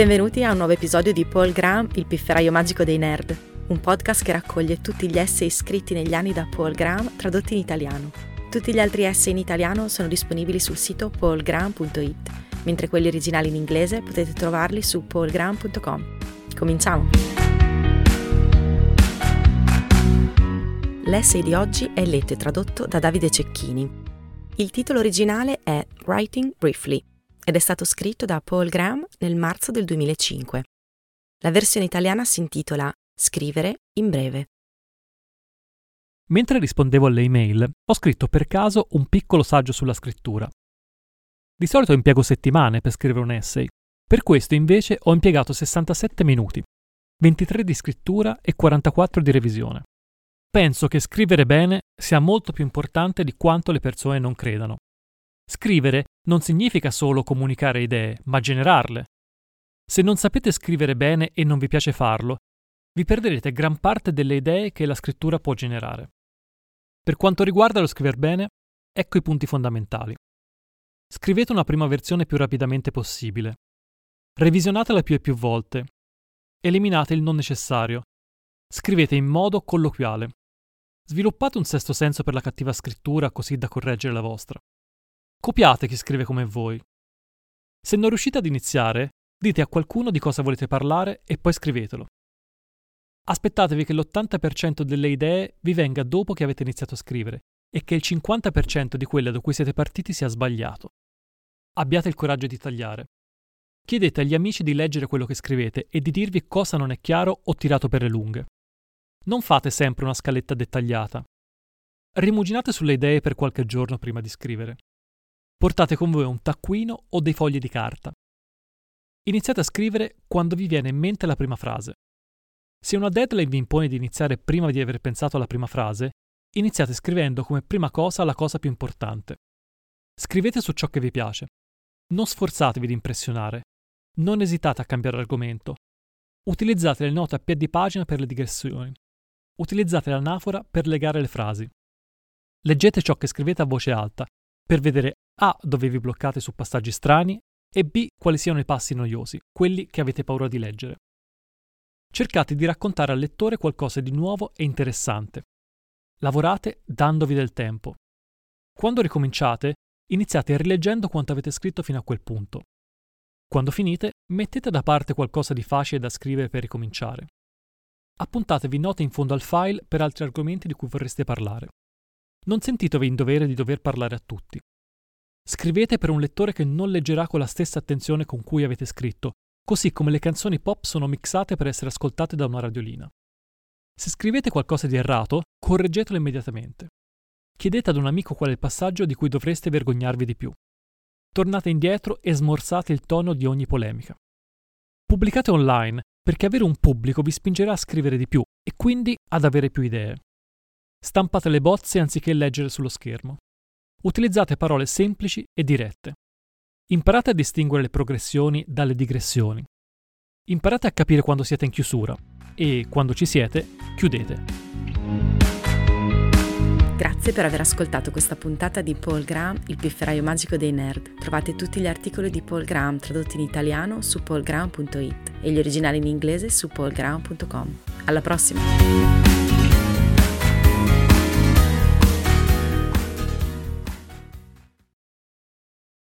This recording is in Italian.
Benvenuti a un nuovo episodio di Paul Graham, il pifferaio magico dei nerd, un podcast che raccoglie tutti gli essay scritti negli anni da Paul Graham tradotti in italiano. Tutti gli altri essay in italiano sono disponibili sul sito paulgraham.it, mentre quelli originali in inglese potete trovarli su paulgraham.com. Cominciamo! L'essay di oggi è letto e tradotto da Davide Cecchini. Il titolo originale è Writing, Briefly ed è stato scritto da Paul Graham nel marzo del 2005. La versione italiana si intitola Scrivere, in breve. Mentre rispondevo alle email, ho scritto per caso un piccolo saggio sulla scrittura. Di solito impiego settimane per scrivere un essay, per questo invece ho impiegato 67 minuti, 23 di scrittura e 44 di revisione. Penso che scrivere bene sia molto più importante di quanto le persone non credano. Scrivere non significa solo comunicare idee, ma generarle. Se non sapete scrivere bene e non vi piace farlo, vi perderete gran parte delle idee che la scrittura può generare. Per quanto riguarda lo scriver bene, ecco i punti fondamentali. Scrivete una prima versione più rapidamente possibile. Revisionatela più e più volte. Eliminate il non necessario. Scrivete in modo colloquiale. Sviluppate un sesto senso per la cattiva scrittura così da correggere la vostra. Copiate chi scrive come voi. Se non riuscite ad iniziare, dite a qualcuno di cosa volete parlare e poi scrivetelo. Aspettatevi che l'80% delle idee vi venga dopo che avete iniziato a scrivere e che il 50% di quelle da cui siete partiti sia sbagliato. Abbiate il coraggio di tagliare. Chiedete agli amici di leggere quello che scrivete e di dirvi cosa non è chiaro o tirato per le lunghe. Non fate sempre una scaletta dettagliata. Rimuginate sulle idee per qualche giorno prima di scrivere. Portate con voi un taccuino o dei fogli di carta. Iniziate a scrivere quando vi viene in mente la prima frase. Se una deadline vi impone di iniziare prima di aver pensato alla prima frase, iniziate scrivendo come prima cosa la cosa più importante. Scrivete su ciò che vi piace. Non sforzatevi di impressionare. Non esitate a cambiare argomento. Utilizzate le note a piè di pagina per le digressioni. Utilizzate l'anafora per legare le frasi. Leggete ciò che scrivete a voce alta, per vedere A. dove vi bloccate su passaggi strani e B. quali siano i passi noiosi, quelli che avete paura di leggere. Cercate di raccontare al lettore qualcosa di nuovo e interessante. Lavorate dandovi del tempo. Quando ricominciate, iniziate rileggendo quanto avete scritto fino a quel punto. Quando finite, mettete da parte qualcosa di facile da scrivere per ricominciare. Appuntatevi note in fondo al file per altri argomenti di cui vorreste parlare. Non sentitevi in dovere di dover parlare a tutti. Scrivete per un lettore che non leggerà con la stessa attenzione con cui avete scritto, così come le canzoni pop sono mixate per essere ascoltate da una radiolina. Se scrivete qualcosa di errato, correggetelo immediatamente. Chiedete ad un amico qual è il passaggio di cui dovreste vergognarvi di più. Tornate indietro e smorzate il tono di ogni polemica. Pubblicate online, perché avere un pubblico vi spingerà a scrivere di più e quindi ad avere più idee. Stampate le bozze anziché leggere sullo schermo. Utilizzate parole semplici e dirette. Imparate a distinguere le progressioni dalle digressioni. Imparate a capire quando siete in chiusura e, quando ci siete, chiudete. Grazie per aver ascoltato questa puntata di Paul Graham, il pifferaio magico dei nerd. Trovate tutti gli articoli di Paul Graham tradotti in italiano su paulgraham.it e gli originali in inglese su paulgraham.com. Alla prossima!